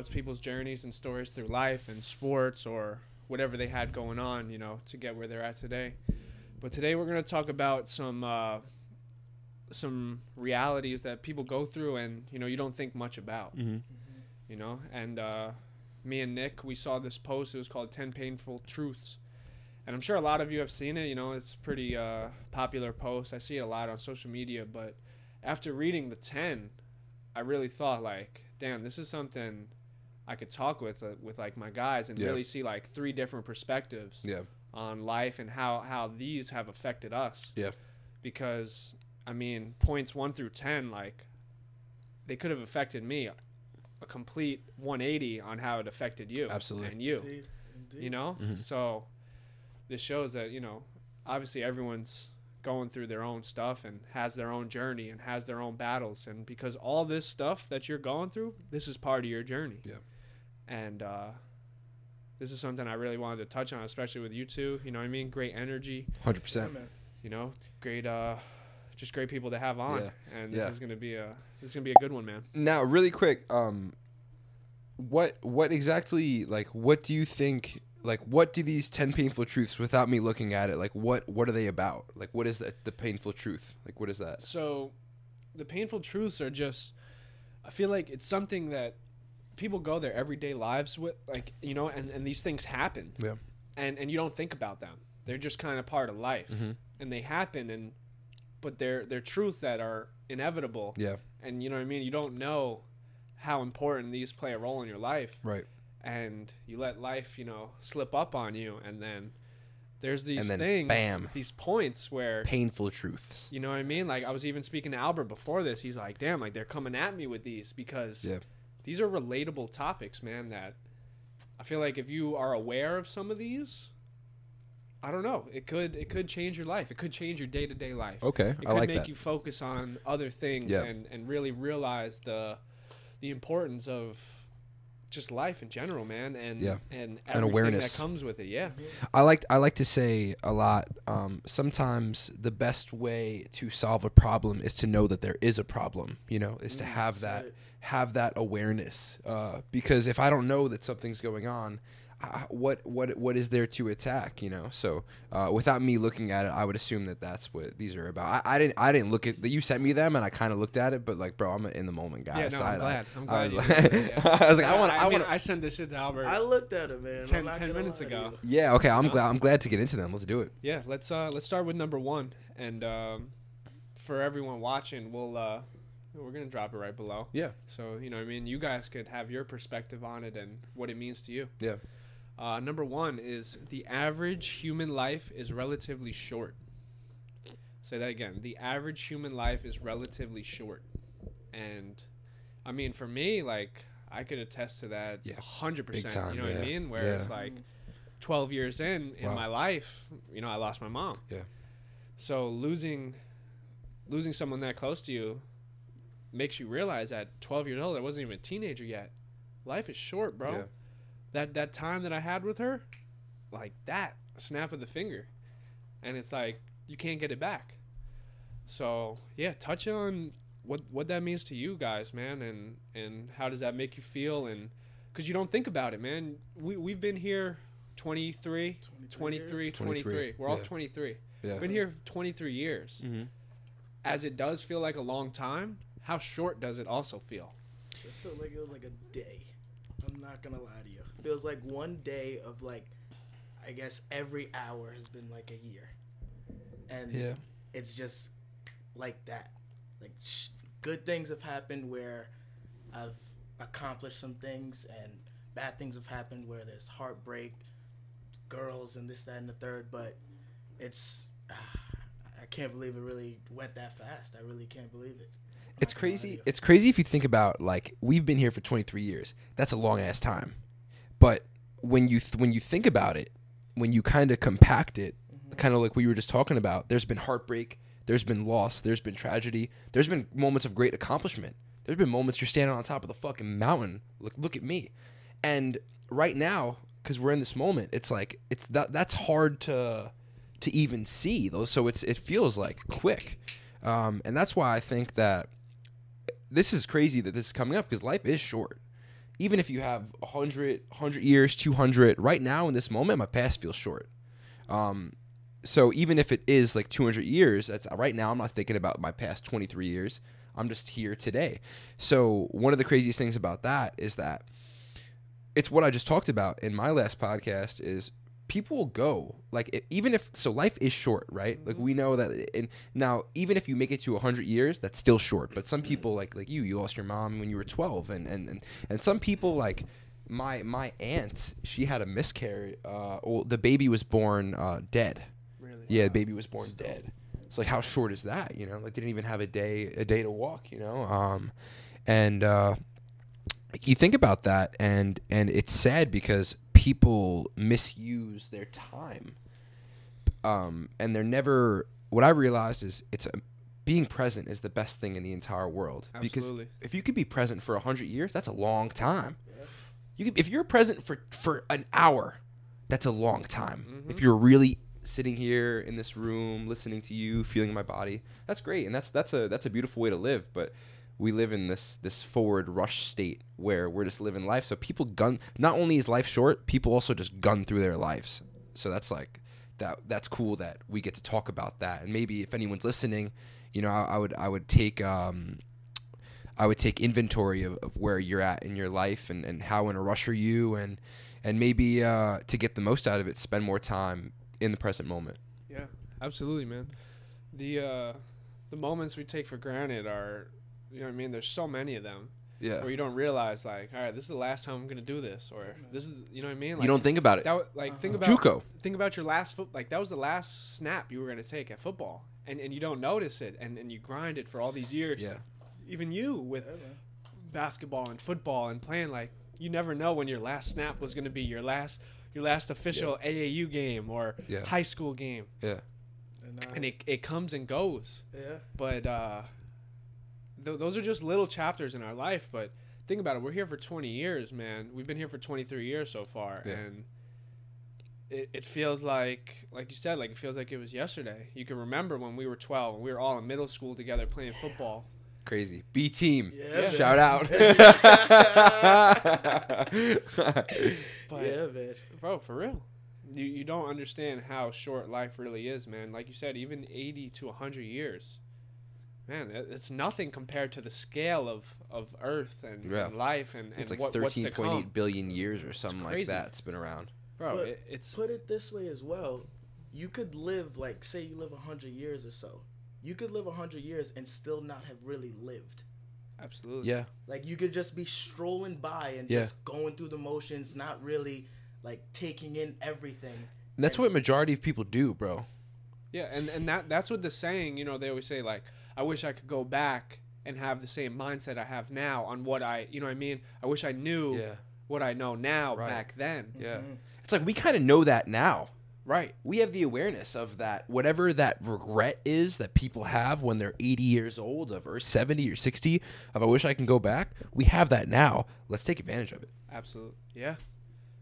It's people's journeys and stories through life and sports or whatever they had going on, you know, to get where they're at today. But today we're going to talk about some realities that people go through and, you know, you don't think much about, you know. And me and Nick, we saw this post. It was called 10 Painful Truths. And I'm sure a lot of you have seen it. You know, it's a pretty popular post. I see it a lot on social media. But after reading the 10, I really thought, like, damn, this is something I could talk with like my guys and really see like three different perspectives on life and how these have affected us. Yeah. Because I mean, points 1 through 10, like they could have affected me a complete 180 on how it affected you. Absolutely. And you, Indeed. You know, so this shows that, you know, obviously everyone's going through their own stuff and has their own journey and has their own battles. And because all this stuff that you're going through, this is part of your journey. Yeah. And this is something I really wanted to touch on, especially with you two. You know what I mean? Great energy. 100%. You know, great, just great people to have on. Yeah. And this is going to be a good one, man. Now, really quick, what exactly, like, what do you think, like, what do these 10 painful truths, without me looking at it, like, what are they about? Like, what is the painful truth? Like, what is that? So the painful truths are just, I feel like it's something that people go their everyday lives with, like, you know, and these things happen. Yeah. And you don't think about them. They're just kind of part of life. And they happen, but they're truths that are inevitable. Yeah. And you know what I mean? You don't know how important these play a role in your life. Right. And you let life, you know, slip up on you. And then there's these things, bam, these points where painful truths, you know what I mean? Like I was even speaking to Albert before this. He's like, damn, like they're coming at me with these because these are relatable topics, man, that I feel like if you are aware of some of these, I don't know, it could change your life. It could change your day to day life. Okay. It could make you focus on other things and really realize the importance of just life in general, man, and everything awareness that comes with it. Yeah, I like to say a lot. Sometimes the best way to solve a problem is to know that there is a problem. You know, is to have that awareness. Because if I don't know that something's going on, what is there to attack? You know, so without me looking at it, I would assume that that's what these are about. I didn't look at that. You sent me them, and I kind of looked at it, but like, bro, I'm in the moment, guy. Yeah, no, I'm glad. I was like, I sent this shit to Albert. I looked at it, man. 10 minutes ago. Yeah. Okay. I'm glad to get into them. Let's do it. Yeah. Let's start with number 1, and for everyone watching, we're gonna drop it right below. Yeah. So you know, I mean, you guys could have your perspective on it and what it means to you. Yeah. Number 1 is the average human life is relatively short. Say that again. The average human life is relatively short. And, I mean, for me, like, I could attest to that 100%. Big time, you know what I mean? Where it's like 12 years in my life, you know, I lost my mom. Yeah. So losing someone that close to you makes you realize at 12 years old, I wasn't even a teenager yet. Life is short, bro. Yeah. That time that I had with her, like that, a snap of the finger. And it's like, you can't get it back. So, yeah, touch on what that means to you guys, man, and how does that make you feel? And because you don't think about it, man. We've been here 23. We're all 23. Yeah. Been here 23 years. Mm-hmm. As it does feel like a long time, how short does it also feel? It felt like it was like a day. I'm not going to lie to you. It feels like one day of, like, I guess every hour has been like a year. And it's just like that. Like, good things have happened where I've accomplished some things, and bad things have happened where there's heartbreak, girls, and this, that, and the third. But it's, I can't believe it really went that fast. I really can't believe it. It's crazy. It's crazy if you think about, like, we've been here for 23 years. That's a long ass time. But when you think about it, when you kind of compact it, kind of like we were just talking about, there's been heartbreak, there's been loss, there's been tragedy, there's been moments of great accomplishment. There's been moments you're standing on top of the fucking mountain. Look at me. And right now, because we're in this moment, it's like that's hard to to even see those. So it feels like quick. And that's why I think that this is crazy that this is coming up, because life is short. Even if you have 100 years, 200, right now in this moment, my past feels short. So even if it is like 200 years, that's right now, I'm not thinking about my past 23 years. I'm just here today. So one of the craziest things about that is that it's what I just talked about in my last podcast is people will go, like, even if, so life is short, right? Like we know that. And now, even if you make it to 100 years, that's still short. But some people like you lost your mom when you were 12. And some people like my aunt, she had a miscarriage. The baby was born dead. Really? Yeah. Wow. The baby was born dead. It's like, how short is that? You know, like they didn't even have a day to walk, you know? You think about that, and it's sad because people misuse their time. And they're never, what I realized is being present is the best thing in the entire world. Absolutely. Because if you could be present for 100 years, that's a long time. Yeah. If you're present for an hour, that's a long time. Mm-hmm. If you're really sitting here in this room, listening to you, feeling my body, that's great. And that's a beautiful way to live. But we live in this forward rush state where we're just living life. So people not only is life short, people also just gun through their lives. So that's like, that's cool that we get to talk about that. And maybe if anyone's listening, you know, I would take inventory of where you're at in your life and how in a rush are you, and maybe to get the most out of it, spend more time in the present moment. Yeah, absolutely, man. The moments we take for granted are, you know what I mean? There's so many of them. Yeah. Where you don't realize, like, all right, this is the last time I'm gonna do this, or this is, you know what I mean? Like, you don't think about it. Think about your last that was the last snap you were gonna take at football, and you don't notice it, and you grind it for all these years. Yeah. Even you with basketball and football and playing, like, you never know when your last snap was gonna be your last official AAU game or high school game. Yeah. And it comes and goes. Yeah. But those are just little chapters in our life, but think about it. We're here for 20 years, man. We've been here for 23 years so far, and it feels like you said, like it feels like it was yesterday. You can remember when we were 12 and we were all in middle school together playing football. Crazy. B team. Yeah, shout out. But, yeah, man. Bro, for real. You don't understand how short life really is, man. Like you said, even 80 to 100 years. Man, it's nothing compared to the scale of Earth and life and it's like what's to come. It's like 13.8 billion years or something like that. It's been around. Bro, it's... Put it this way as well. You could live, like, say you live 100 years or so. You could live 100 years and still not have really lived. Absolutely. Yeah. Like, you could just be strolling by and just going through the motions, not really, like, taking in everything. And that's what majority of people do, bro. Yeah, and that's what the saying, you know, they always say, like, I wish I could go back and have the same mindset I have now on what I, you know what I mean? I wish I knew what I know now back then. Yeah. Mm-hmm. It's like we kind of know that now. Right. We have the awareness of that, whatever that regret is that people have when they're 80 years old or 70 or 60, of I wish I can go back. We have that now. Let's take advantage of it. Absolutely. Yeah.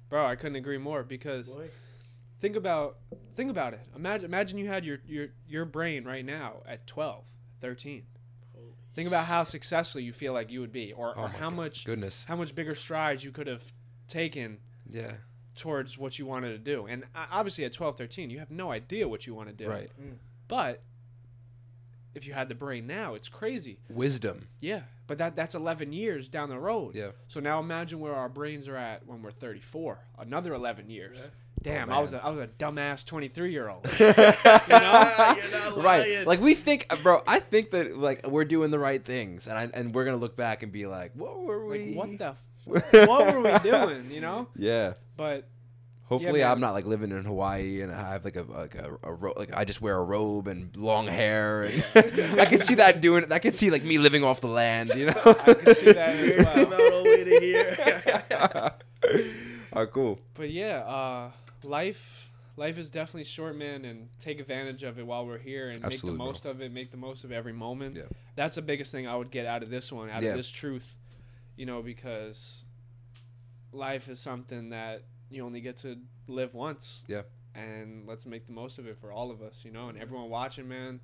Bro, I couldn't agree more because... Boy. Think about it. Imagine you had your brain right now at 12, 13. Holy think about how successful you feel like you would be, or how much bigger strides you could have taken towards what you wanted to do. And obviously at 12, 13, you have no idea what you want to do. Right. Mm. But if you had the brain now, it's crazy. Wisdom. Yeah. But that's 11 years down the road. Yeah. So now imagine where our brains are at when we're 34, another 11 years. Yeah. Damn, oh, I was a dumbass 23-year-old. You know? You're not lying. Right. Like we think, bro. I think that like we're doing the right things, and we're gonna look back and be like, what were we? Like, what were we doing? You know? Yeah. But hopefully, I'm not like living in Hawaii and I have I just wear a robe and long hair. And I can see that doing it. I can see like me living off the land. You know? I can see that as well. Come out all the way to here. Oh, cool. But yeah, Life is definitely short, man, and take advantage of it while we're here and absolutely, make the most of it, make the most of every moment. Yeah. That's the biggest thing I would get out of this one, out of this truth, you know, because life is something that you only get to live once. Yeah. and let's make the most of it for all of us, you know, and everyone watching, man.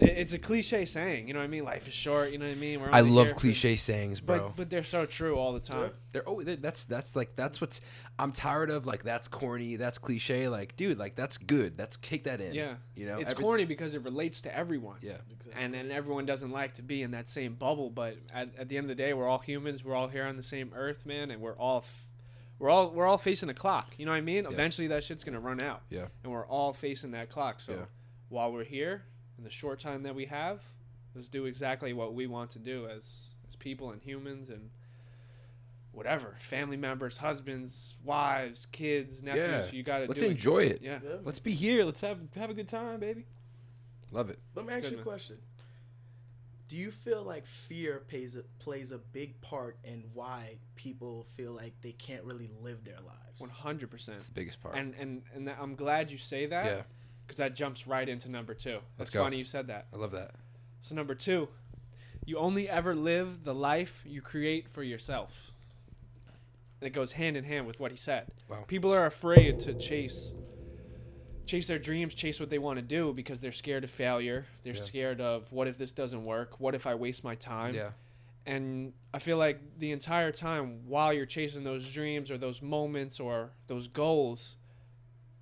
It's a cliche saying, you know what I mean? Life is short, you know what I mean? I love cliche sayings, bro. But they're so true all the time. They're always that's what's I'm tired of, like, that's corny, that's cliche, like, dude, like, that's good. That's take that in. Yeah. You know? It's corny because it relates to everyone. Yeah. Exactly. And everyone doesn't like to be in that same bubble, but at the end of the day, we're all humans, we're all here on the same earth, man, and we're all facing a clock, you know what I mean? Yeah. Eventually that shit's going to run out. Yeah. And we're all facing that clock. So while we're here, in the short time that we have, let's do exactly what we want to do as people and humans and whatever, family members, husbands, wives, kids, nephews. Yeah. You gotta let's do enjoy it. Yeah. Yeah, let's be here. Let's have a good time, baby. Love it. Let me ask you a question. Do you feel like fear plays a big part in why people feel like they can't really live their lives? 100%. It's the biggest part. And I'm glad you say that. Yeah. Because that jumps right into number two. That's funny you said that. I love that. So number two, you only ever live the life you create for yourself. And it goes hand in hand with what he said. Wow. People are afraid to chase their dreams, chase what they want to do because they're scared of failure. They're scared of, what if this doesn't work? What if I waste my time? Yeah. And I feel like the entire time while you're chasing those dreams or those moments or those goals,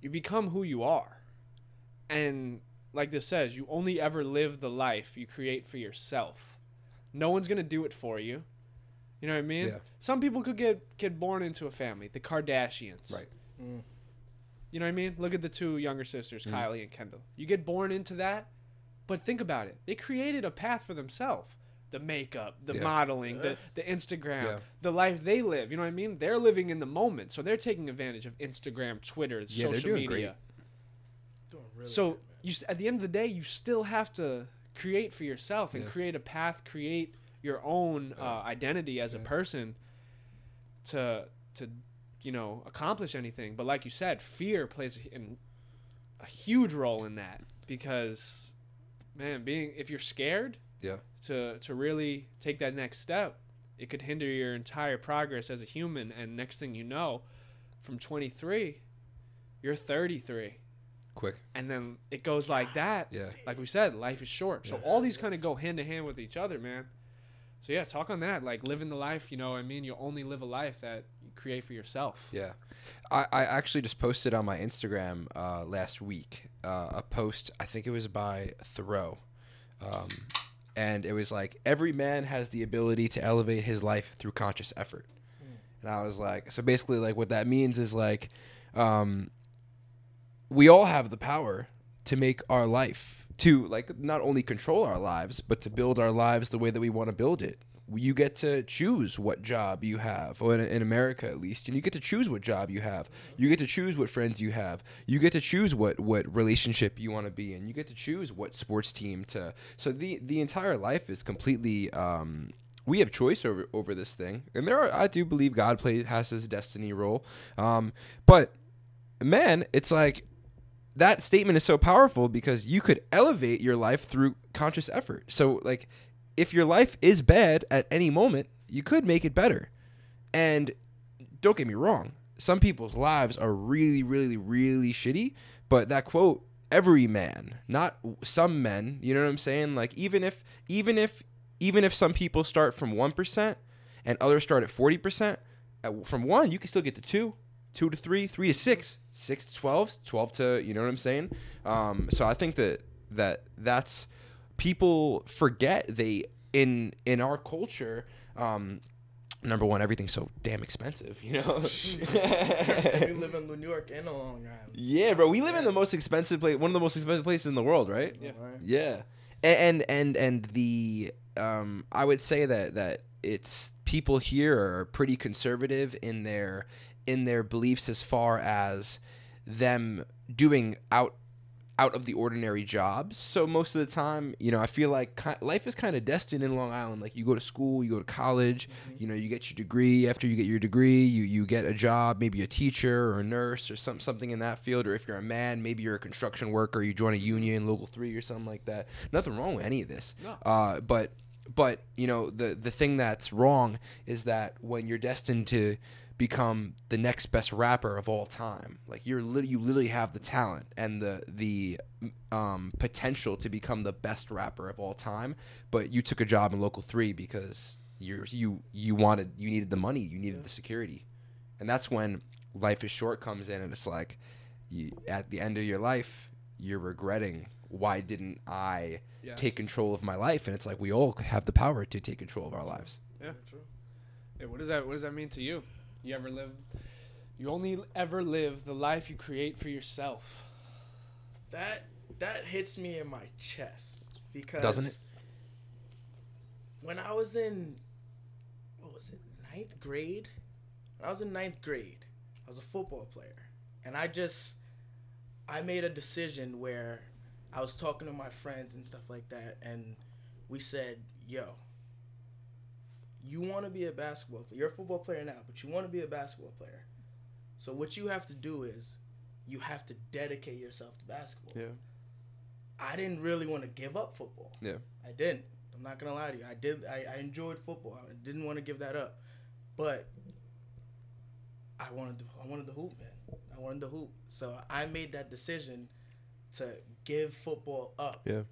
you become who you are. And like this says, you only ever live the life you create for yourself. No one's going to do it for you. You know what I mean? Yeah. Some people could get born into a family, the Kardashians. Right. Mm. You know what I mean? Look at the two younger sisters, Kylie and Kendall. You get born into that, but think about it. They created a path for themselves. The makeup, the modeling, the Instagram, the life they live. You know what I mean? They're living in the moment. So they're taking advantage of Instagram, Twitter, social media. Great. Really so you, at the end of the day, you still have to create for yourself and create a path, create your own identity as a person to you know, accomplish anything. But like you said, fear plays a huge role in that because, man, if you're scared to really take that next step, it could hinder your entire progress as a human. And next thing you know, from 23, you're 33. Quick. And then it goes like that. Yeah. Like we said, life is short. So all these kind of go hand in hand with each other, man. So yeah, talk on that. Like living the life, you know what I mean? You only live a life that you create for yourself. Yeah. I actually just posted on my Instagram last week a post, I think it was by Thoreau. And it was like, every man has the ability to elevate his life through conscious effort. Mm. And I was like, so basically like what that means is like, we all have the power to make our life, to like not only control our lives, but to build our lives the way that we want to build it. You get to choose what job you have, or in America at least, and you get to choose what job you have. You get to choose what friends you have. You get to choose what relationship you want to be in. You get to choose what sports team to. So the entire life is completely. We have choice over this thing, and I do believe God has his destiny role, but man, it's like. That statement is so powerful because you could elevate your life through conscious effort. So, like, if your life is bad at any moment, you could make it better. And don't get me wrong. Some people's lives are really, really, really shitty. But that quote, every man, not some men, you know what I'm saying? Like, even if some people start from 1% and others start at 40%, from 1, you can still get to 2. 2 to 3, 3 to 6, 6 to 12, 12 to, you know what I'm saying? So I think that's people forget in our culture, number one, everything's so damn expensive, you know? We live in New York and Long Island. Yeah, bro. We live in the most expensive place, one of the most expensive places in the world, right? Yeah. Yeah. And the, I would say that it's people here are pretty conservative in their beliefs as far as them doing out of the ordinary jobs. So most of the time, you know, I feel like life is kind of destined in Long Island. Like you go to school, you go to college, you know, you get your degree. After you get your degree, you get a job, maybe a teacher or a nurse or something in that field. Or if you're a man, maybe you're a construction worker, you join a union, Local 3 or something like that. Nothing wrong with any of this. No. But But, you know, the thing that's wrong is that when you're destined to become the next best rapper of all time, like you literally have the talent and the potential to become the best rapper of all time, but you took a job in Local 3 because you needed the money, you needed the security. And that's when Life is Short comes in, and it's like at the end of your life, you're regretting, why didn't I take control of my life? And it's like, we all have the power to take control of our lives. Yeah, true. Yeah, what does that mean to you? You only ever live the life you create for yourself. That hits me in my chest, because doesn't it? When I was in, ninth grade, I was a football player, and I made a decision where I was talking to my friends and stuff like that, and we said, yo, you want to be a basketball player. You're a football player now, but you want to be a basketball player. So what you have to do is you have to dedicate yourself to basketball. Yeah. I didn't really want to give up football. Yeah. I didn't. I'm not going to lie to you. I enjoyed football. I didn't want to give that up. But I wanted to hoop, man. I wanted to hoop. So I made that decision to give football up, to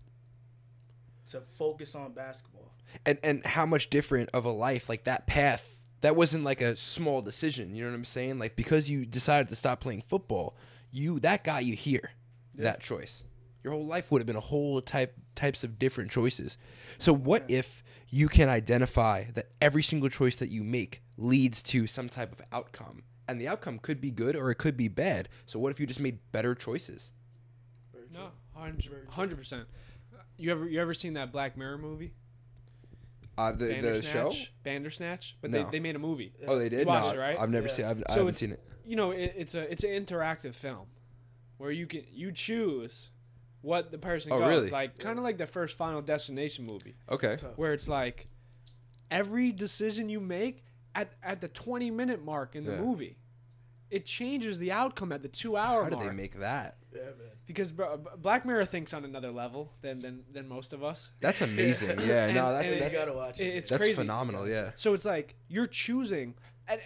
focus on basketball. And how much different of a life, like that path, that wasn't like a small decision, you know what I'm saying? Like, because you decided to stop playing football, that got you here, that choice. Your whole life would have been a whole types of different choices. So what if you can identify that every single choice that you make leads to some type of outcome? And the outcome could be good or it could be bad. So what if you just made better choices? No, 100%. You ever seen that Black Mirror movie? The show? Bandersnatch? But no. They made a movie. Oh, they did? Watched it, right? I've never seen it. I haven't seen it. You know, it's an interactive film where you choose what the person goes. Really? Like kind of like the first Final Destination movie. Okay. Where it's like every decision you make at the 20-minute mark in the movie, it changes the outcome at the 2-hour mark. How did they make that? Yeah, man. Because Black Mirror thinks on another level than most of us. That's amazing. Yeah, and, no, that's you gotta watch it. It's crazy. That's phenomenal. Yeah. So it's like you're choosing,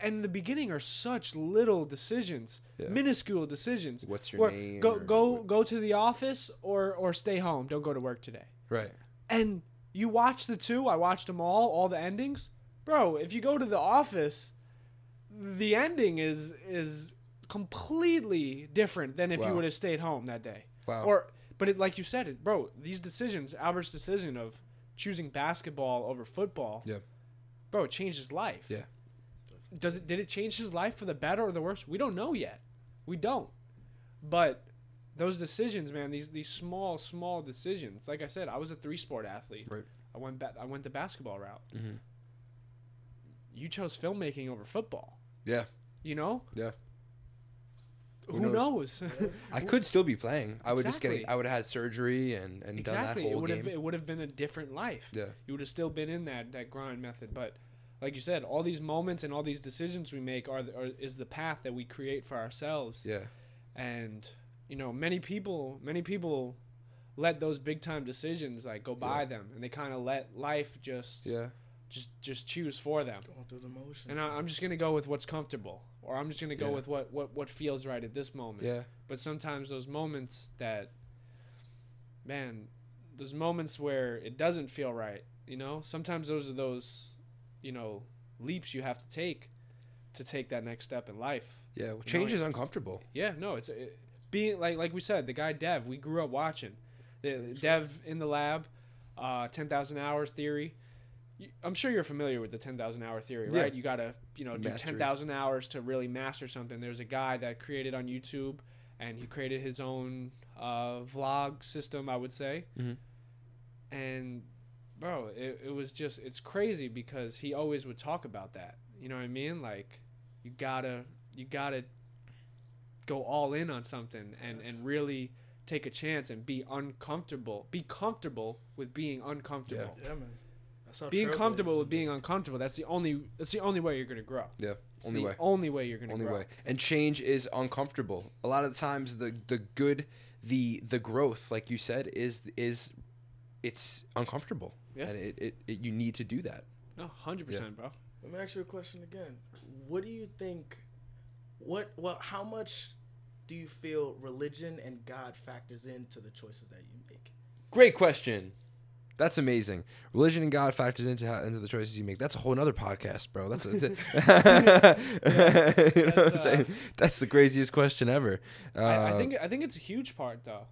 and the beginning are such little decisions, minuscule decisions. What's your name? Go to the office or stay home. Don't go to work today. Right. And you watch the two. I watched them all the endings, bro. If you go to the office, the ending is completely different than if you would have stayed home that day. Wow. But like you said, bro, these decisions, Albert's decision of choosing basketball over football, bro, it changed his life. Yeah. Did it change his life for the better or the worse? We don't know yet. We don't. But those decisions, man, these small decisions. Like I said, I was a 3-sport athlete. Right. I went the basketball route. Mm-hmm. You chose filmmaking over football. Yeah. You know? Yeah. Who knows? I could still be playing. I would just I would have had surgery and done that whole game. It would have been a different life. Yeah. You would have still been in that grind method. But like you said, all these moments and all these decisions we make is the path that we create for ourselves. Yeah. And you know, many people let those big time decisions like go by them, and they kind of let life just choose for them. Going through the motions. And I'm just gonna go with what's comfortable. Or I'm just going to go with what feels right at this moment. Yeah. But sometimes those moments those moments where it doesn't feel right, you know, sometimes those are those, you know, leaps you have to take that next step in life. Yeah. Well, change is uncomfortable. Yeah. No, it's being like we said, the guy Dev, we grew up watching. Dev in the lab, 10,000 hours theory. I'm sure you're familiar with the 10,000 hour theory, right? You got to, you know, do 10,000 hours to really master something. There's a guy that created on YouTube, and he created his own vlog system, I would say. Mm-hmm. And, bro, it was just, it's crazy because he always would talk about that. You know what I mean? Like, you got to go all in on something and really take a chance and be uncomfortable. Be comfortable with being uncomfortable. Yeah, man. Being comfortable with being uncomfortable, that's the only way you're going to grow. Yeah. It's only the way. Only way you're going to grow. Only way. And change is uncomfortable. A lot of the times the growth, like you said, is it's uncomfortable. Yeah. And it you need to do that. No, 100%, yeah. Bro. Let me ask you a question again. What do you think, how much do you feel religion and God factors into the choices that you make? Great question. That's amazing. Religion and God factors into the choices you make. That's a whole other podcast, bro. That's you know what I'm saying? That's the craziest question ever. I think it's a huge part though,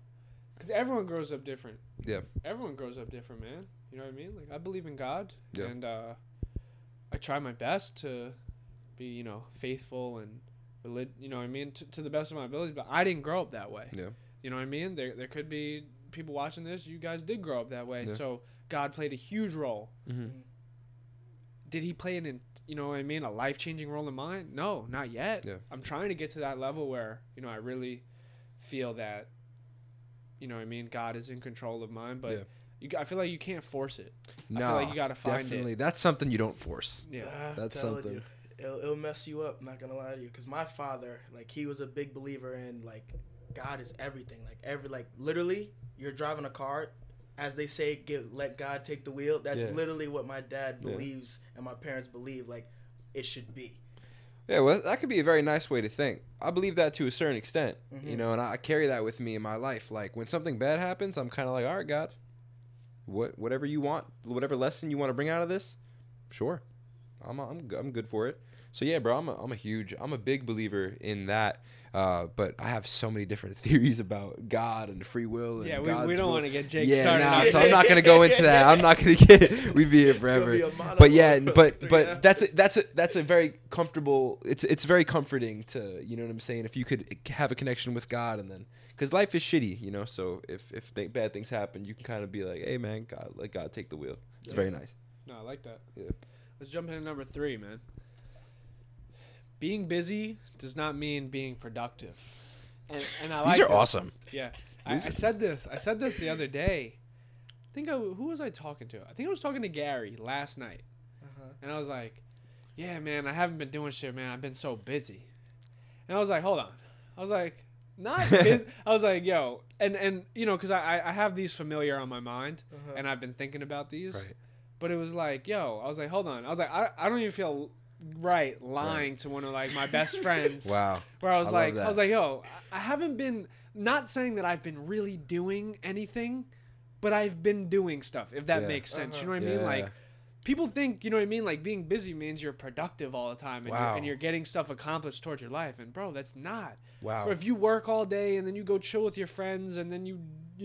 because everyone grows up different. Yeah. Everyone grows up different, man. You know what I mean? Like I believe in God, yeah. And I try my best to be, you know, faithful and you know what I mean, to the best of my ability. But I didn't grow up that way. Yeah. You know what I mean? There could be people watching this, you guys did grow up that way, yeah. So God played a huge role. Mm-hmm. Did he play a life-changing role in mine? No, not yet. Yeah. I'm trying to get to that level where, you know, I really feel that, you know what I mean, God is in control of mine, but yeah. I feel like you can't force it. No, I feel like you gotta find definitely. It. That's something you don't force. Yeah. That's something. You. It'll mess you up, I'm not gonna lie to you, because my father, like, he was a big believer in, like, God is everything. Like, literally, you're driving a car, as they say, let God take the wheel. That's yeah. literally what my dad believes yeah. and my parents believe, like, it should be. Yeah, well, that could be a very nice way to think. I believe that to a certain extent, mm-hmm. you know, and I carry that with me in my life. Like, when something bad happens, I'm kind of like, all right, God, whatever you want, whatever lesson you want to bring out of this, sure, I'm good for it. So yeah, bro, I'm a big believer in that, but I have so many different theories about God and free will. And yeah, we don't want to get Jake started. Yeah, so I'm not gonna go into that. I'm not gonna get. We'd be here forever. But yeah, but that's a very comfortable. It's very comforting to, you know what I'm saying. If you could have a connection with God, and then because life is shitty, you know. So if bad things happen, you can kind of be like, hey man, God, let God take the wheel. It's very nice. No, I like that. Yeah. Let's jump into number 3, man. Being busy does not mean being productive. And I like these are that. Awesome. Yeah. I said this the other day. I think who was I talking to? I think I was talking to Gary last night. Uh-huh. And I was like, yeah, man, I haven't been doing shit, man. I've been so busy. And I was like, hold on. I was like, not busy. I was like, yo. And you know, because I have these familiar on my mind. Uh-huh. And I've been thinking about these. Right. But it was like, yo, I was like, hold on. I was like, I don't even feel... Right, lying to one of like my best friends. Wow. Where I was like, yo, I haven't been. Not saying that I've been really doing anything, but I've been doing stuff. If that makes sense, you know what I mean. Like, people think, you know what I mean. Like being busy means you're productive all the time, and, you're getting stuff accomplished towards your life. And bro, that's not. Wow. Or if you work all day and then you go chill with your friends and then you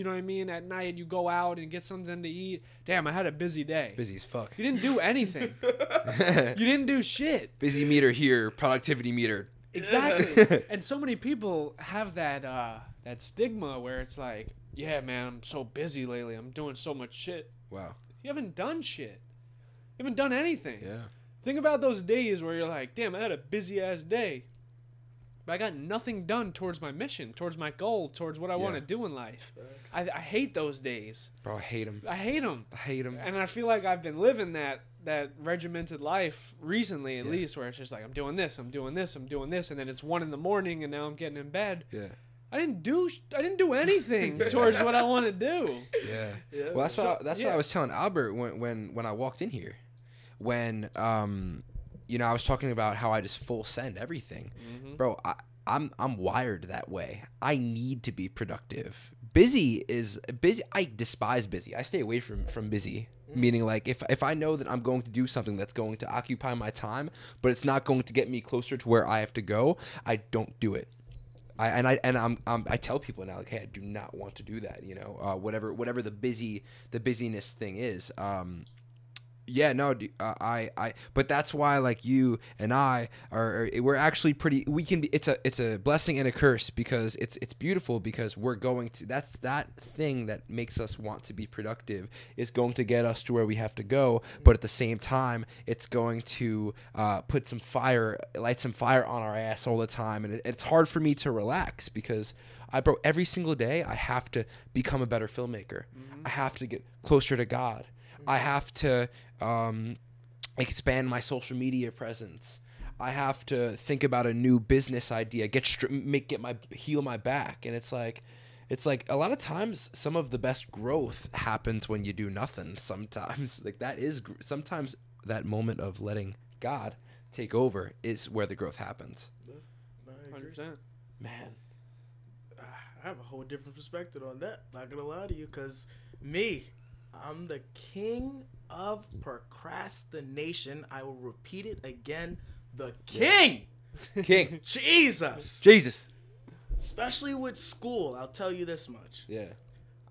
know what I mean, at night you go out and get something to eat. Damn, I had a busy day. Busy as fuck. You didn't do anything. You didn't do shit. Busy meter here, productivity meter. Exactly. And so many people have that that stigma where it's like, yeah, man, I'm so busy lately. I'm doing so much shit. Wow. You haven't done shit. You haven't done anything. Yeah. Think about those days where you're like, damn, I had a busy ass day, but I got nothing done towards my mission, towards my goal, towards what I want to do in life. I hate those days. Bro, I hate them. And I feel like I've been living that regimented life recently, at least, where it's just like, I'm doing this, I'm doing this, I'm doing this, and then it's 1 a.m, and now I'm getting in bed. Yeah. I didn't do anything towards what I want to do. Yeah. Well, that's what I was telling Albert when I walked in here, when you know, I was talking about how I just full send everything. Mm-hmm. Bro, I'm wired that way. I need to be productive. Busy is busy. I despise busy. I stay away from busy. Mm-hmm. Meaning, like, if I know that I'm going to do something that's going to occupy my time, but it's not going to get me closer to where I have to go, I don't do it. I tell people now, like, hey, I do not want to do that. You know, whatever the busyness thing is. Yeah, no, but that's why, like, you and I we're actually pretty, we can be, it's a blessing and a curse, because it's beautiful, because we're going to, that's that thing that makes us want to be productive is going to get us to where we have to go. But at the same time, it's going to light some fire on our ass all the time. And it's hard for me to relax, because every single day I have to become a better filmmaker. Mm-hmm. I have to get closer to God. I have to expand my social media presence. I have to think about a new business idea, heal my back. And it's like, it's like a lot of times some of the best growth happens when you do nothing sometimes. Like that is sometimes that moment of letting God take over is where the growth happens. 100%. Man. I have a whole different perspective on that. Not going to lie to you, because me, I'm the king of procrastination. I will repeat it again. The king. Yeah. King. Jesus. Jesus. Especially with school, I'll tell you this much. Yeah.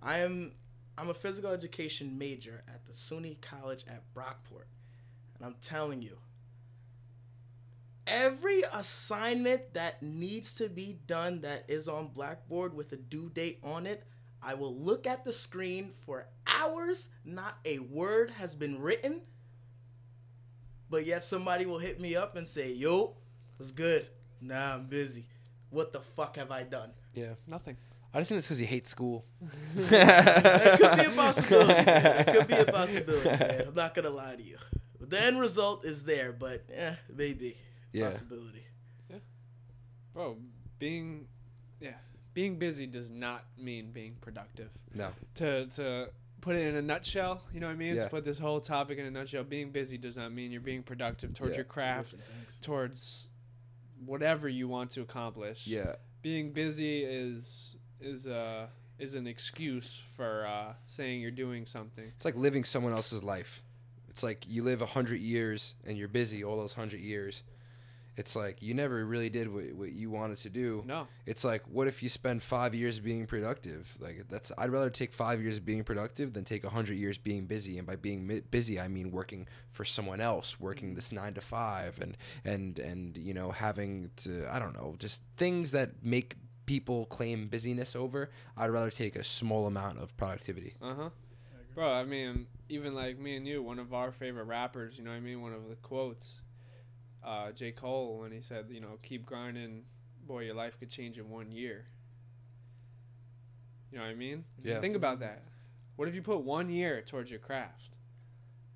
I'm a physical education major at the SUNY College at Brockport. And I'm telling you, every assignment that needs to be done that is on Blackboard with a due date on it, I will look at the screen for hours. Not a word has been written. But yet somebody will hit me up and say, yo, what's good? Nah, I'm busy. What the fuck have I done? Yeah, nothing. I just think it's because you hate school. That could be a possibility, man. That could be a possibility, man. I'm not going to lie to you. The end result is there, but maybe. Yeah. Possibility. Yeah. Bro, being busy does not mean being productive. No. To put it in a nutshell, you know what I mean? Yeah. To put this whole topic in a nutshell, being busy does not mean you're being productive towards your craft, towards whatever you want to accomplish. Yeah. Being busy is an excuse for saying you're doing something. It's like living someone else's life. It's like you live 100 years and you're busy all those 100 years. It's like you never really did what you wanted to do. No. It's like, what if you spend 5 years being productive? Like I'd rather take 5 years being productive than take 100 years being busy. And by being busy, I mean working for someone else, working this 9 to 5, and you know, having to, I don't know, just things that make people claim busyness over. I'd rather take a small amount of productivity. Uh-huh. Bro, I mean, even like me and you, one of our favorite rappers, you know what I mean? One of the quotes. J. Cole, when he said, you know, keep grinding, boy, your life could change in 1 year. You know what I mean? Yeah. Think about that. What if you put 1 year towards your craft?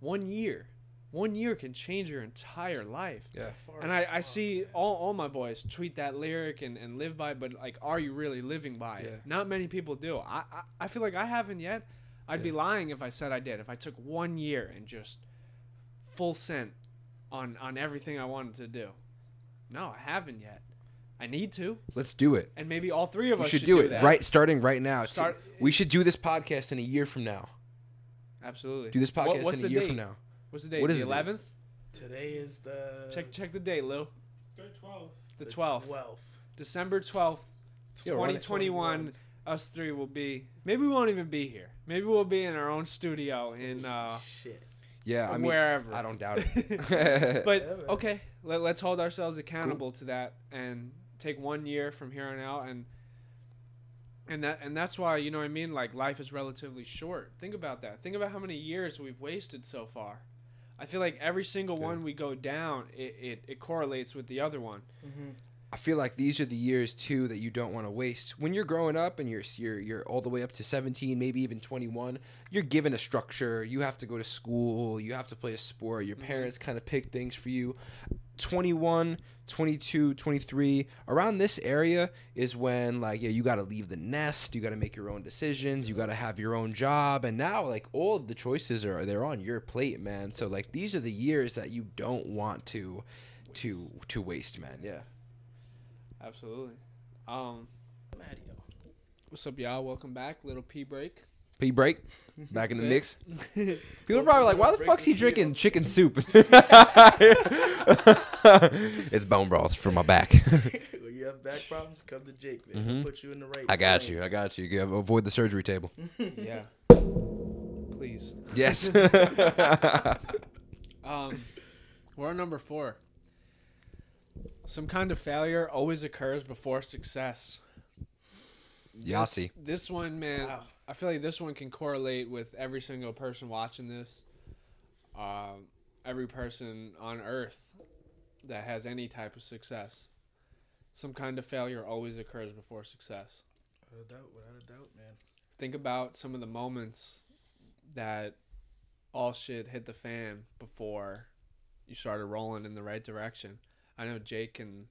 1 year. 1 year can change your entire life. Yeah. And I see all my boys tweet that lyric and live by it, but, like, are you really living by it? Not many people do. I feel like I haven't yet. I'd be lying if I said I did. If I took 1 year and just full sent on everything I wanted to do. No, I haven't yet. I need to. Let's do it. And maybe all three of us should do it. That. Right, starting right now. We should do this podcast in a year from now. Absolutely. Do this podcast in a year from now. What's the date? What is the 11th? Today is the... Check the date, Lou. The 12th. The 12th. December 12th, 2021. Us three will be... Maybe we won't even be here. Maybe we'll be in our own studio in... Shit. Yeah, I mean, wherever. I don't doubt it. But, okay, let's hold ourselves accountable to that and take 1 year from here on out. And that's why, you know what I mean, like life is relatively short. Think about that. Think about how many years we've wasted so far. I feel like every single one we go down, it correlates with the other one. Mm-hmm. I feel like these are the years, too, that you don't want to waste. When you're growing up and you're all the way up to 17, maybe even 21, you're given a structure. You have to go to school. You have to play a sport. Your parents kind of pick things for you. 21, 22, 23, around this area is when, like, you got to leave the nest. You got to make your own decisions. You got to have your own job. And now, like, all of the choices they're on your plate, man. So, like, these are the years that you don't want to waste, man. Yeah. Absolutely. What's up, y'all? Welcome back. Little pee break. Back in the mix. People are probably like, why the fuck's he drinking chicken soup? It's bone broth for my back. When you have back problems, come to Jake, man. He'll put you in the right lane. You. I got you. Avoid the surgery table. Yeah. Please. Yes. We're on number 4. Some kind of failure always occurs before success. Yahtzee. This one, man, wow. I feel like this one can correlate with every single person watching this. Every person on earth that has any type of success. Some kind of failure always occurs before success. Without a doubt, man. Think about some of the moments that all shit hit the fan before you started rolling in the right direction. I know Jake can,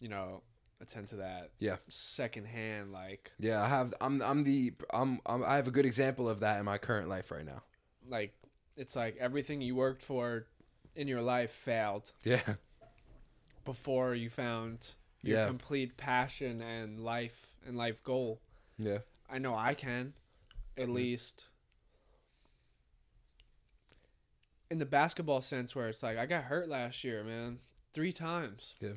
you know, attend to that. Yeah. Secondhand, like. Yeah, I have. I have a good example of that in my current life right now. Like, it's like everything you worked for in your life failed. Yeah. Before you found your complete passion and life goal. Yeah. I know I can, at least. In the basketball sense, where it's like I got hurt last year, man, 3 times. Yeah.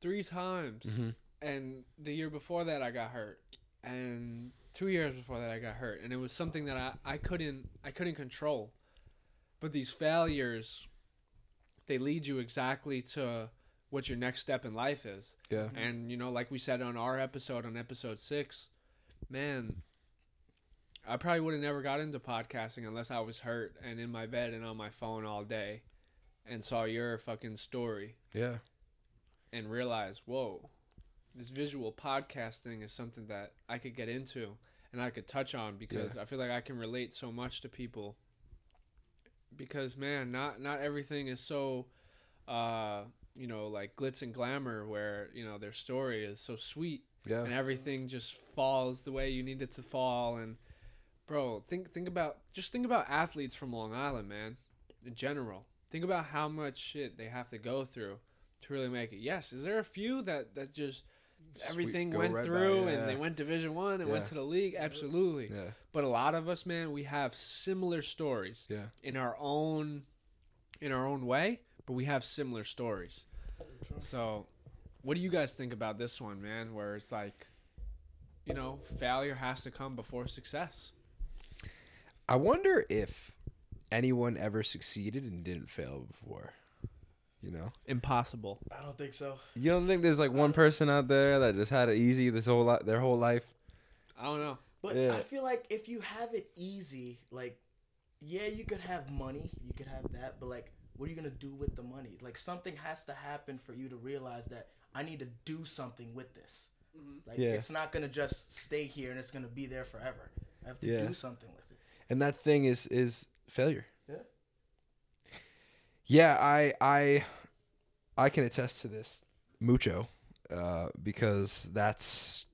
3 times. Mm-hmm. And the year before that I got hurt, and 2 years before that I got hurt, and it was something that I couldn't control. But these failures, they lead you exactly to what your next step in life is. Yeah. And, you know, like we said on our episode, on episode 6, man, I probably would have never got into podcasting unless I was hurt and in my bed and on my phone all day and saw your fucking story. Yeah. And realized, whoa, this visual podcasting is something that I could get into and I could touch on, because I feel like I can relate so much to people. Because, man, not everything is so, you know, like glitz and glamour, where, you know, their story is so sweet. Yeah. And everything just falls the way you need it to fall. And, bro, think about athletes from Long Island, man, in general. Think about how much shit they have to go through to really make it. Yes, is there a few that just everything went through and they went Division I and went to the league? Absolutely. Yeah. But a lot of us, man, we have similar stories in our own way, but we have similar stories. So what do you guys think about this one, man, where it's like, you know, failure has to come before success? I wonder if anyone ever succeeded and didn't fail before. You know? Impossible. I don't think so. You don't think there's like one person out there that just had it easy their whole life? I don't know. But yeah. I feel like if you have it easy, like, yeah, you could have money, you could have that, but like, what are you going to do with the money? Like, something has to happen for you to realize that I need to do something with this. Mm-hmm. Like, it's not going to just stay here and it's going to be there forever. I have to do something with it. And that thing is failure. Yeah, I can attest to this mucho, because that's,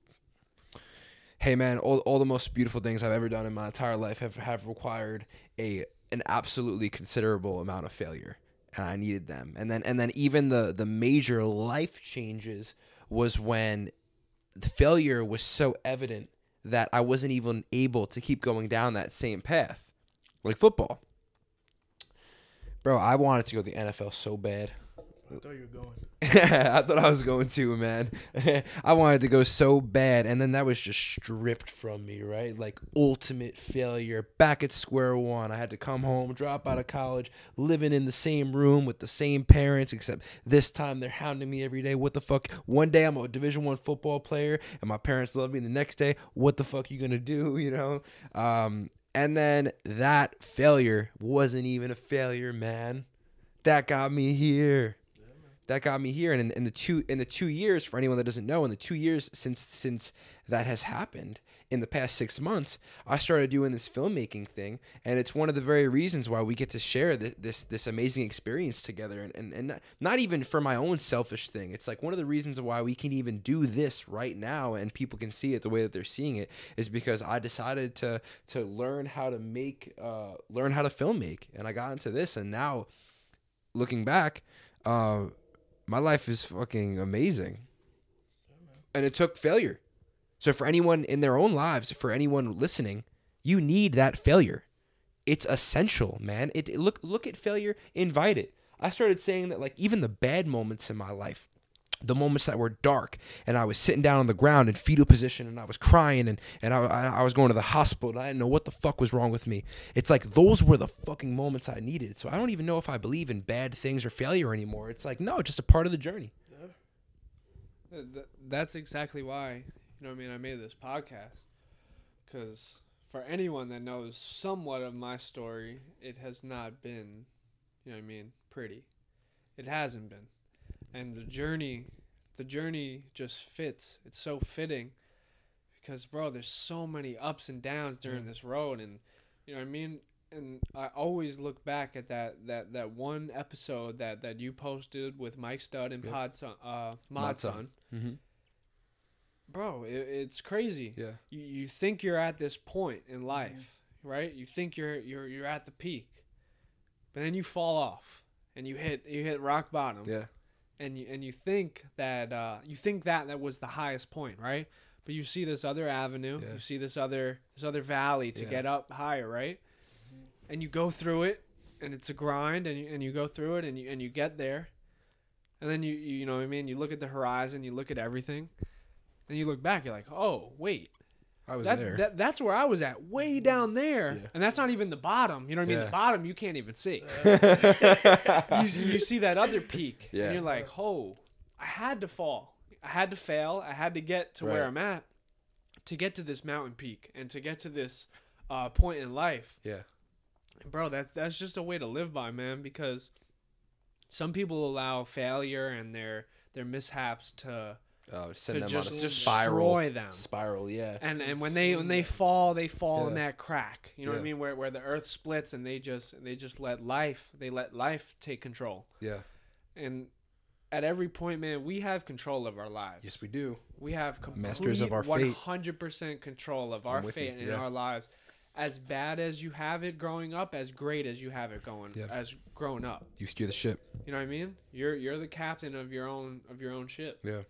hey man, all the most beautiful things I've ever done in my entire life have required an absolutely considerable amount of failure, and I needed them. And then even the major life changes was when the failure was so evident that I wasn't even able to keep going down that same path, like football. Bro, I wanted to go to the NFL so bad. I thought you were going. I thought I was going too, man. I wanted to go so bad, and then that was just stripped from me, right? Like, ultimate failure. Back at square one. I had to come home, drop out of college, living in the same room with the same parents, except this time they're hounding me every day. What the fuck? One day I'm a Division I football player, and my parents love me, and the next day, what the fuck are you going to do, you know? And then that failure wasn't even a failure, man. That got me here. Yeah, that got me here. And in the two years, for anyone that doesn't know, in the 2 years since that has happened, in the past 6 months, I started doing this filmmaking thing, and it's one of the very reasons why we get to share this amazing experience together, and not even for my own selfish thing. It's like one of the reasons why we can even do this right now, and people can see it the way that they're seeing it, is because I decided to learn how to filmmake, and I got into this, and now, looking back, my life is fucking amazing, and it took failure. So for anyone in their own lives, for anyone listening, you need that failure. It's essential, man. Look at failure, invite it. I started saying that, like, even the bad moments in my life, the moments that were dark, and I was sitting down on the ground in fetal position, and I was crying, and I was going to the hospital, and I didn't know what the fuck was wrong with me. It's like those were the fucking moments I needed. So I don't even know if I believe in bad things or failure anymore. It's like, no, just a part of the journey. Yeah. That's exactly why... You know what I mean? I made this podcast because for anyone that knows somewhat of my story, it has not been, you know what I mean, pretty. It hasn't been. And the journey just fits. It's so fitting because, bro, there's so many ups and downs during this road. And, you know what I mean? And I always look back at that one episode that you posted with Mike Studd and Modson. Bro, it's crazy. Yeah. You think you're at this point in life, mm-hmm. right? You think you're at the peak, but then you fall off and you hit rock bottom. Yeah. And you think that that was the highest point, right? But you see this other avenue, yeah. you see this other valley to yeah. get up higher, right? Mm-hmm. And you go through it, and it's a grind, and you go through it, and you get there, and then you know what I mean. You look at the horizon, you look at everything. And you look back, you're like, oh, wait. I was there. That's where I was at, way down there. Yeah. And that's not even the bottom. You know what I mean? Yeah. The bottom you can't even see. You see that other peak. Yeah. And you're like, oh, I had to fall. I had to fail. I had to get to where I'm at to get to this mountain peak and to get to this point in life. Yeah. And bro, that's just a way to live by, man, because some people allow failure and their mishaps to... send to them just on a destroy them. Spiral, yeah. And when they fall in that crack. You know what I mean? Where the earth splits and they just let life take control. Yeah. And at every point, man, we have control of our lives. Yes, we do. We have masters of our fate. 100% control of our fate and our lives. As bad as you have it growing up, as great as you have it growing up. You steer the ship. You know what I mean? You're the captain of your own ship. Yeah.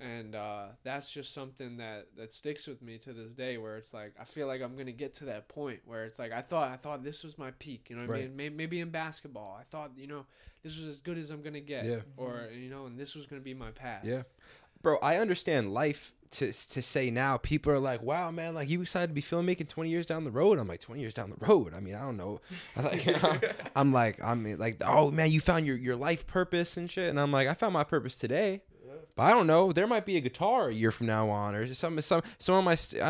And that's just something that sticks with me to this day, where it's like I feel like I'm gonna get to that point where it's like I thought this was my peak, you know what I mean? Maybe in basketball, I thought this was as good as I'm gonna get, or and this was gonna be my path. Yeah, bro, I understand life to say now. People are like, wow, man, like you excited to be filmmaking 20 years down the road. I'm like, 20 years down the road? I mean, I don't know. I'm like, oh man, you found your life purpose and shit, and I'm like, I found my purpose today. But I don't know. There might be a guitar a year from now on, or something might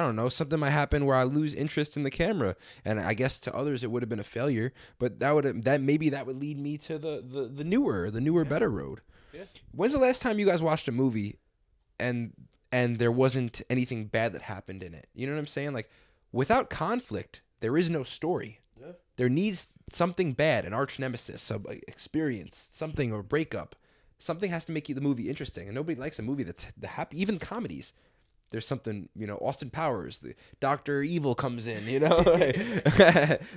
happen where I lose interest in the camera. And I guess to others it would have been a failure, but that would lead me to the newer better road. Yeah. When's the last time you guys watched a movie, and there wasn't anything bad that happened in it? You know what I'm saying? Like, without conflict, there is no story. Yeah. There needs something bad, an arch nemesis, an experience, something, or breakup. Something has to make the movie interesting, and nobody likes a movie that's happy. Even comedies, there's something, Austin Powers, the Dr. Evil comes in,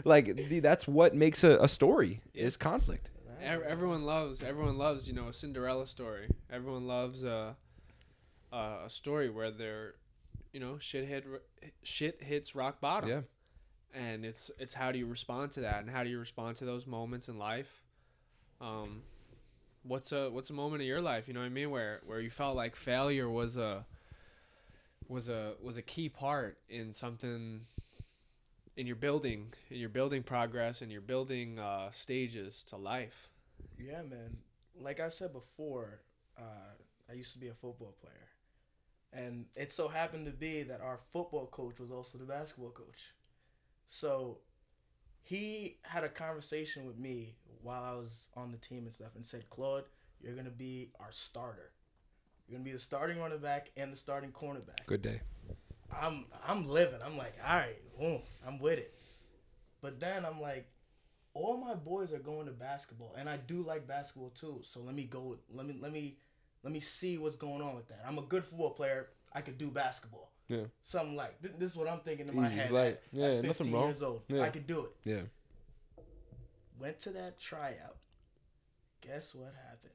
like that's what makes a story is conflict. Everyone loves a Cinderella story. Everyone loves a story where they're, shit hits rock bottom. Yeah, and it's how do you respond to that, and how do you respond to those moments in life? What's a moment of your life, you know what I mean, where you felt like failure was a key part in something in your building progress and your building stages to life? Yeah, man. Like I said before, I used to be a football player, and it so happened to be that our football coach was also the basketball coach. So he had a conversation with me while I was on the team and stuff, and said, Claude, you're going to be our starter. You're going to be the starting running back and the starting cornerback. Good day. I'm living. I'm like, all right, boom, I'm with it. But then I'm like, all my boys are going to basketball, and I do like basketball too. So let me go. Let me see what's going on with that. I'm a good football player. I could do basketball. Yeah. Something like this is what I'm thinking in my head. Like, at 15 nothing wrong. Years old, I could do it. Yeah. Went to that tryout. Guess what happened?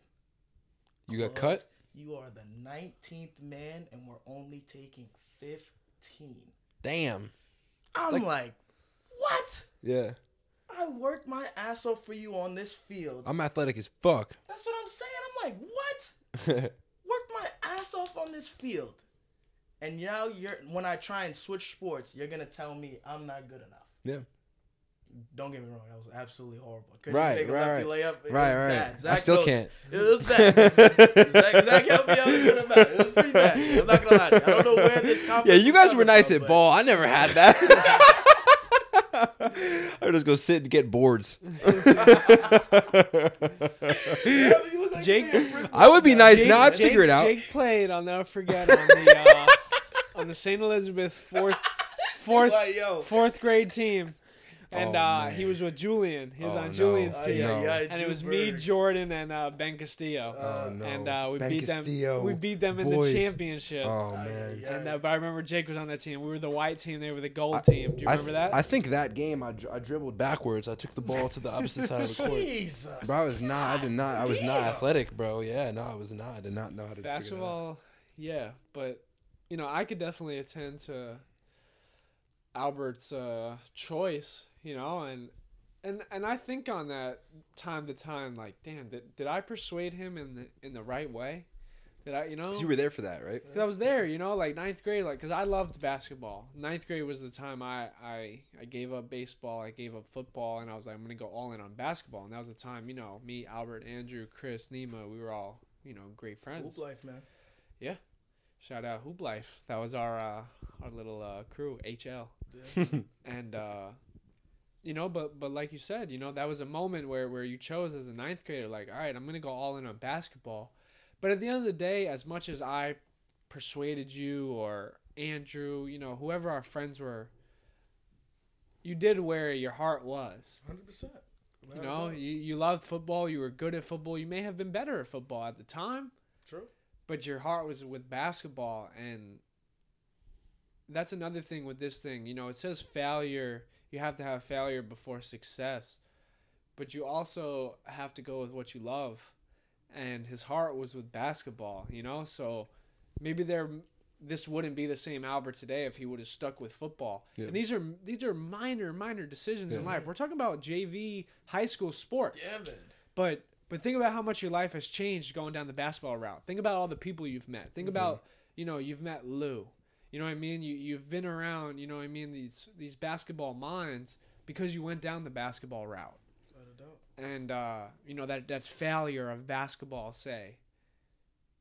You got cut? You are the 19th man, and we're only taking 15. Damn. I'm like, what? Yeah. I worked my ass off for you on this field. I'm athletic as fuck. That's what I'm saying. I'm like, what? Worked my ass off on this field. And now when I try and switch sports, you're going to tell me I'm not good enough. Yeah. Don't get me wrong. That was absolutely horrible. Couldn't make a lefty layup. It was bad. Zach can't. It was bad. Zach helped me out a good amount. It was pretty bad. I'm not going to lie to you. I don't know where this conflict you guys were nice at ball. I never had that. I would just go sit and get boards. Jake, I would be nice. Now I'd figure it out. Jake played, I'll never forget, on the St. Elizabeth fourth grade team. And he was with Julian. He was on Julian's team. And it was me, Jordan, and Ben Castillo. And we beat them in the championship. Oh, man. And but I remember Jake was on that team. We were the white team. They were the gold team. Do you remember that? I think that game I dribbled backwards. I took the ball to the opposite side of the court. Jesus. Bro, I was not. I did not. I was not athletic, bro. Yeah, no, I was not. I did not know how to basketball. Yeah, but you know, I could definitely attend to Albert's choice, you know, and I think on that time to time, like, damn, did I persuade him in the right way? Did I, you know? 'Cause you were there for that, right? 'Cause I was there, you know, like ninth grade, like, 'cause I loved basketball. Ninth grade was the time I gave up baseball, I gave up football, and I was like, I'm gonna go all in on basketball, and that was the time, you know, me, Albert, Andrew, Chris, Nima, we were all, you know, great friends. Hoop life, man. Yeah. Shout out Hoop Life. That was our little crew, HL. Yeah. And, you know, but like you said, you know, that was a moment where you chose as a ninth grader, like, all right, I'm going to go all in on basketball. But at the end of the day, as much as I persuaded you or Andrew, you know, whoever our friends were, you did where your heart was. 100%. You know, you loved football. You were good at football. You may have been better at football at the time. True. But your heart was with basketball, and that's another thing with this thing. You know, it says failure. You have to have failure before success, but you also have to go with what you love, and his heart was with basketball, you know? So maybe this wouldn't be the same Albert today if he would have stuck with football. Yeah. And these are minor decisions in life. We're talking about JV high school sports. Yeah, man. But think about how much your life has changed going down the basketball route. Think about all the people you've met. Think about, you know, you've met Lou. You know what I mean? You've been around, you know what I mean, these basketball minds because you went down the basketball route. I don't know. And, you know, that's failure of basketball, say.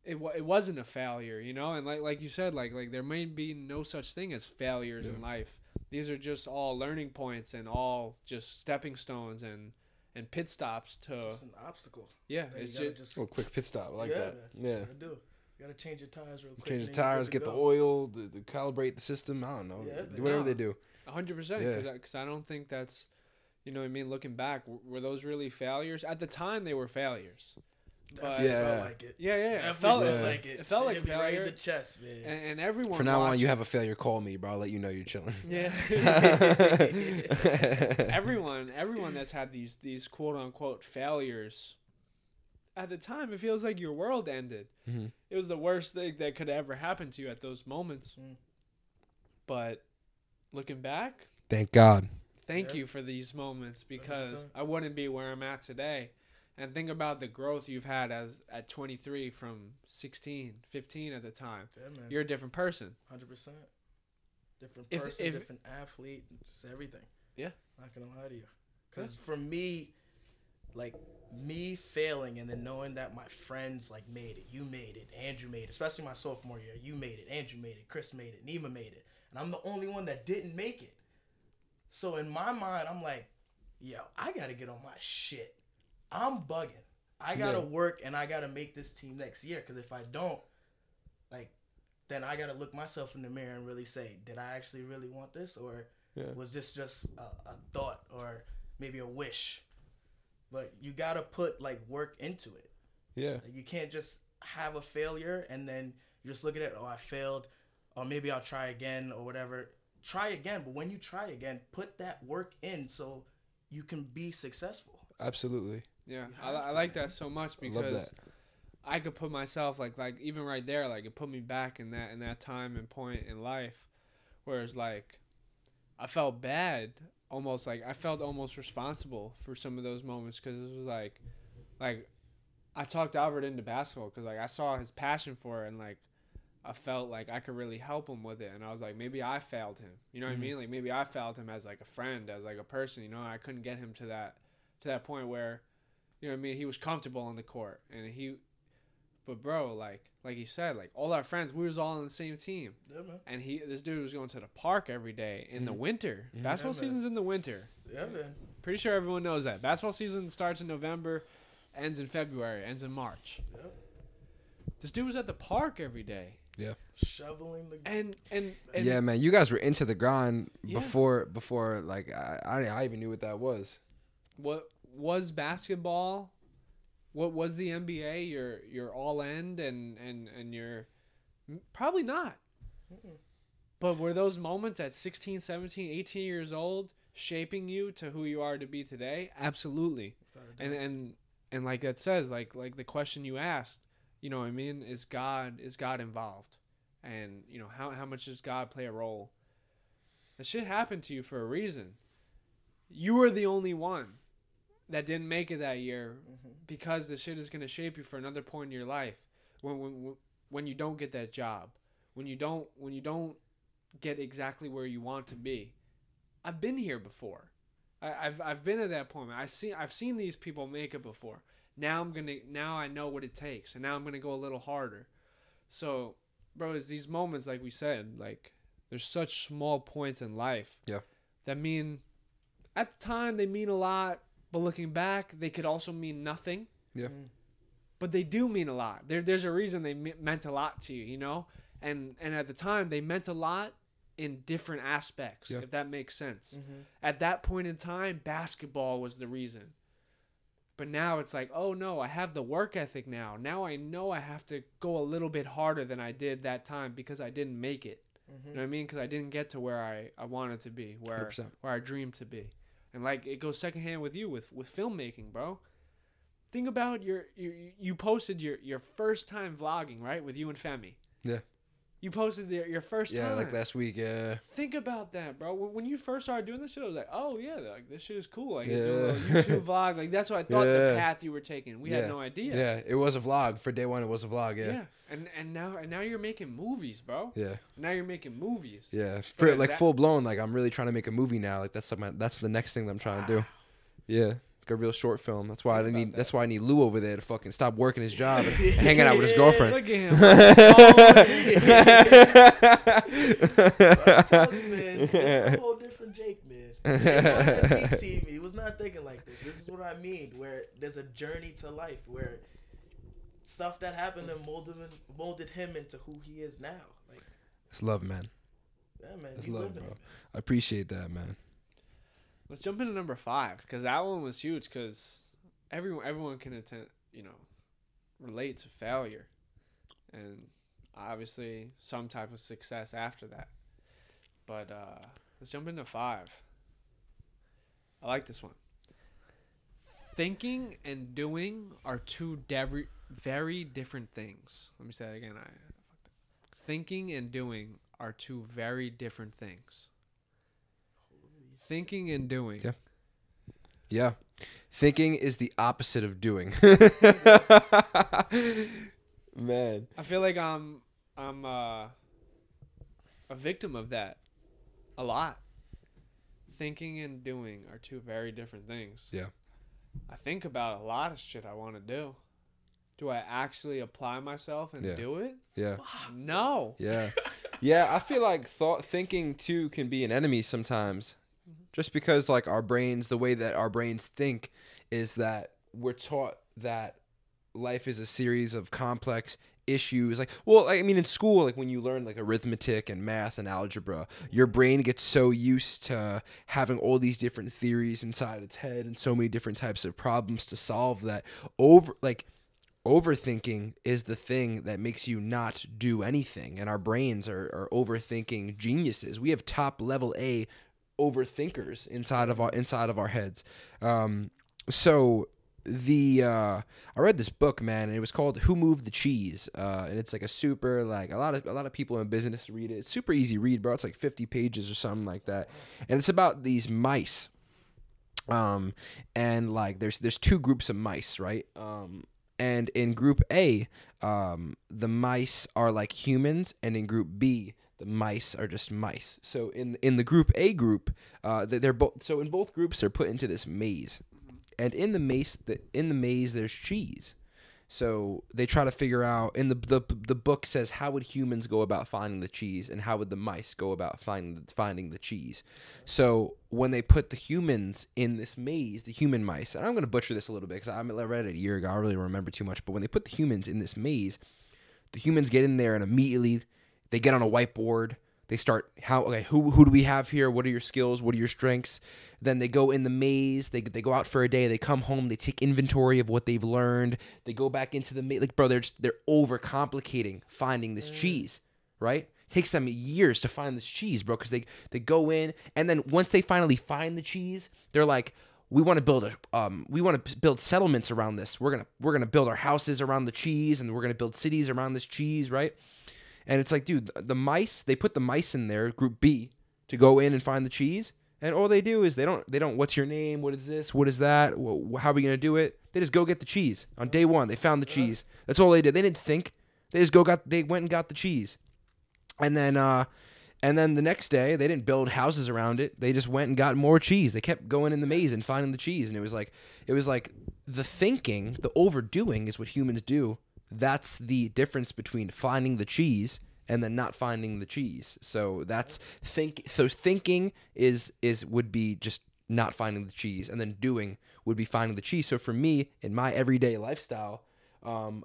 It wasn't a failure, you know? And like you said, like there may be no such thing as failures in life. These are just all learning points and all just stepping stones and pit stops to just an obstacle. Yeah, it's just a quick pit stop. I like that. Man. Yeah, I do. You gotta change your tires real quick. Change the tires, get the oil, calibrate the system. I don't know. Yeah, do whatever they do. 100%. Because I don't think that's, you know what I mean. Looking back, were those really failures? At the time, they were failures. But felt like it. It felt like failure. Right in the chest, man. And everyone. From now on, you have a failure. Call me, bro. I'll let you know you're chilling. Yeah. everyone that's had these quote unquote failures. At the time, it feels like your world ended. Mm-hmm. It was the worst thing that could ever happen to you at those moments. Mm. But looking back, thank God. Thank you for these moments, because I wouldn't be where I'm at today. And think about the growth you've had at 23 from 16, 15 at the time. Yeah, man. You're a different person. 100%. Different athlete, just everything. Yeah. Not going to lie to you. Because for me, like, me failing and then knowing that my friends, like, made it. You made it. Andrew made it. Especially my sophomore year. You made it. Andrew made it. Chris made it. Nima made it. And I'm the only one that didn't make it. So in my mind, I'm like, yo, I got to get on my shit. I'm bugging. I got to work, and I got to make this team next year, because if I don't, like, then I got to look myself in the mirror and really say, did I actually really want this, or was this just a thought or maybe a wish? But you got to put, like, work into it. Yeah. Like, you can't just have a failure and then you just look at it, oh, I failed, or maybe I'll try again or whatever. Try again, but when you try again, put that work in so you can be successful. Absolutely. Yeah, I like that so much, because I could put myself like even right there, like it put me back in that time and point in life, whereas like I felt bad, almost like I felt almost responsible for some of those moments, because it was like I talked Albert into basketball because like I saw his passion for it, and like I felt like I could really help him with it, and I was like, maybe I failed him, you know what I mean? Like maybe I failed him as like a friend, as like a person, you know? I couldn't get him to that point where, you know what I mean, he was comfortable on the court, and but bro, like he said, like all our friends, we was all on the same team, man. And this dude was going to the park every day in the winter. Basketball season's in the winter. Yeah, man. Pretty sure everyone knows that. Basketball season starts in November, ends in February, ends in March. Yep. This dude was at the park every day. Yeah. Shoveling the ground. And yeah, man, you guys were into the grind before like I even knew what that was. What was basketball? What was the NBA? Your all end and your probably not. Mm-mm. But were those moments at 16, 17, 18 years old shaping you to who you are to be today? Absolutely. And like that says, like the question you asked, you know what I mean? Is God involved? And you know, how much does God play a role? That shit happened to you for a reason. You were the only one that didn't make it that year because the shit is going to shape you for another point in your life. When you don't get that job, when you don't get exactly where you want to be. I've been here before. I've been at that point. I've seen these people make it before. Now I know what it takes, and now I'm gonna go a little harder. So, bro, it's these moments like we said, like there's such small points in life. Yeah. That mean at the time they mean a lot, but looking back they could also mean nothing. Yeah. But they do mean a lot. There's a reason they meant a lot to you, you know? And at the time they meant a lot in different aspects, if that makes sense. Mm-hmm. At that point in time, basketball was the reason. But now it's like, oh no, I have the work ethic now. Now I know I have to go a little bit harder than I did that time because I didn't make it. Mm-hmm. You know what I mean? Because I didn't get to where I wanted to be, where 100%. Where I dreamed to be. And like it goes secondhand with you, with filmmaking, bro. Think about you posted your first time vlogging, right? With you and Femi. Yeah. You posted your first time. Yeah, like last week, yeah. Think about that, bro. When you first started doing this shit, I was like, oh, yeah, like this shit is cool. Like, he's doing a little YouTube vlog. Like, that's what I thought the path you were taking. We had no idea. Yeah, it was a vlog. For day one, it was a vlog, yeah. Yeah, and now you're making movies, bro. Yeah. Now you're making movies. Yeah, for like full-blown, like I'm really trying to make a movie now. Like, that's the next thing that I'm trying to do. Yeah. A real short film. That's why I need Lou over there to fucking stop working his job and hanging out with his girlfriend. Look at him. I told you, man, this is a whole different Jake, man. He was not thinking like this. This is what I mean. Where there's a journey to life, where stuff that happened and molded him into who he is now. Like, it's love, man. Yeah, man. It's love, bro. It, man. I appreciate that, man. Let's jump into number 5 because that one was huge. Because everyone can relate to failure, and obviously some type of success after that. But let's jump into 5. I like this one. Thinking and doing are two very different things. Let me say that again. I fucked up. Thinking and doing are two very different things. Thinking and doing. Yeah. Yeah. Thinking is the opposite of doing. Man. I feel like I'm a victim of that a lot. Thinking and doing are two very different things. Yeah. I think about a lot of shit I want to do. Do I actually apply myself and do it? Yeah. No. Yeah. Yeah, I feel like thinking too can be an enemy sometimes. Just because like our brains, the way that our brains think is that we're taught that life is a series of complex issues. Like, well, I mean, in school, like when you learn like arithmetic and math and algebra, your brain gets so used to having all these different theories inside its head and so many different types of problems to solve that overthinking is the thing that makes you not do anything. And our brains are overthinking geniuses. We have top level A overthinkers inside of our heads. So I read this book, man, and it was called Who Moved the Cheese? And it's like a super, like a lot of people in business read it. It's super easy read, bro. It's like 50 pages or something like that. And it's about these mice. And like there's two groups of mice, right? And in group A, the mice are like humans, and in group B, the mice are just mice. So in the group A group, they're both. So in both groups, they're put into this maze, and in the maze there's cheese. So they try to figure out. And the book says, how would humans go about finding the cheese, and how would the mice go about finding the cheese? So when they put the humans in this maze, the human mice. And I'm gonna butcher this a little bit because I read it a year ago. I don't really remember too much. But when they put the humans in this maze, The humans get in there and immediately they get on a whiteboard. They start, who do we have here? What are your skills? What are your strengths? Then they go in the maze. They go out for a day. They come home. They take inventory of what they've learned. They go back into the maze. Like, bro, they're overcomplicating finding this cheese, right? It takes them years to find this cheese, bro, because they go in. And then once they finally find the cheese, they're like, we want to build build settlements around this. We're gonna build our houses around the cheese, and we're gonna build cities around this cheese, right? And it's like, dude, the mice, they put the mice in there, group B, to go in and find the cheese. And all they do is they don't, what's your name? What is this? What is that? How are we going to do it? They just go get the cheese. On day one, they found the cheese. That's all they did. They didn't think. They just they went and got the cheese. And then the next day, they didn't build houses around it. They just went and got more cheese. They kept going in the maze and finding the cheese. And it was like the thinking, the overdoing is what humans do. That's the difference between finding the cheese and then not finding the cheese. So that's thinking would be just not finding the cheese, and then doing would be finding the cheese. So for me, in my everyday lifestyle, I'm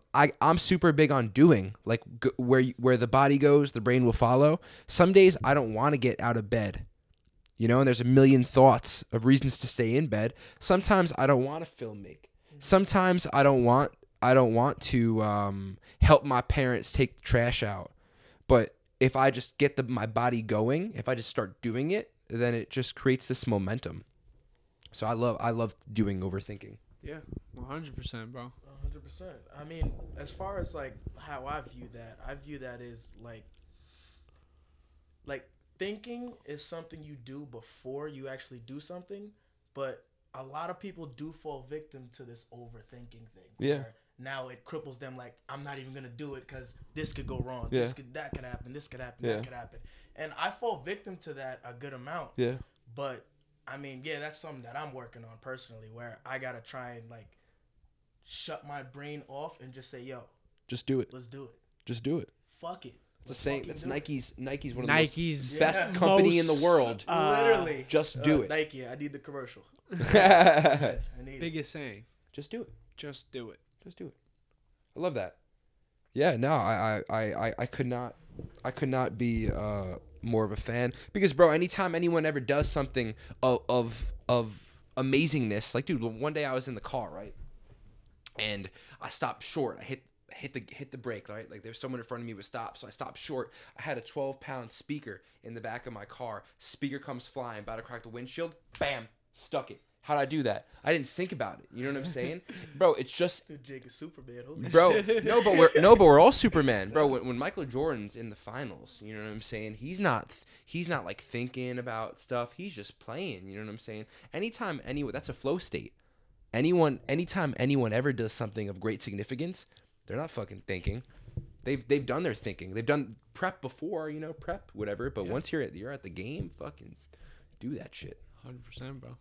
super big on doing. Like, where the body goes, the brain will follow. Some days I don't want to get out of bed, you know, and there's a million thoughts of reasons to stay in bed. Sometimes I don't want to filmmake. Sometimes I don't want to help my parents take the trash out. But if I just get my body going, if I just start doing it, then it just creates this momentum. So I love doing over thinking. Yeah, 100%, bro. 100%. I mean, as far as like how I view that as like thinking is something you do before you actually do something, but a lot of people do fall victim to this overthinking thing. Yeah. Now it cripples them. Like, I'm not even gonna do it because this could go wrong. Yeah. This could happen. Yeah. That could happen. And I fall victim to that a good amount. Yeah. But I mean, yeah, that's something that I'm working on personally, where I gotta try and like shut my brain off and just say, yo, just do it. Let's do it. Just do it. Fuck it. It's the same. It's Nike's. Nike's one of Nike's the best company in the world. Literally, just do it. Nike. I need the commercial. Biggest saying. Just do it. Just do it. Just do it. I love that. Yeah, no, I could not be more of a fan, because, bro, anytime anyone ever does something of amazingness, like, dude, one day I was in the car, right, and I stopped short. I hit the brake, right? Like, there's someone in front of me would stop, so I stopped short. I had a 12-pound speaker in the back of my car. Speaker comes flying, about to crack the windshield. Bam, stuck it. How'd I do that? I didn't think about it. You know what I'm saying, bro? It's just, dude, Jake is Superman, holy bro. No, but we're all Superman, bro. When Michael Jordan's in the finals, you know what I'm saying? He's not like thinking about stuff. He's just playing. You know what I'm saying? That's a flow state. Anytime anyone ever does something of great significance, they're not fucking thinking. They've done their thinking. They've done prep before, you know, whatever. But once you're at the game, fucking do that shit. 100%, bro.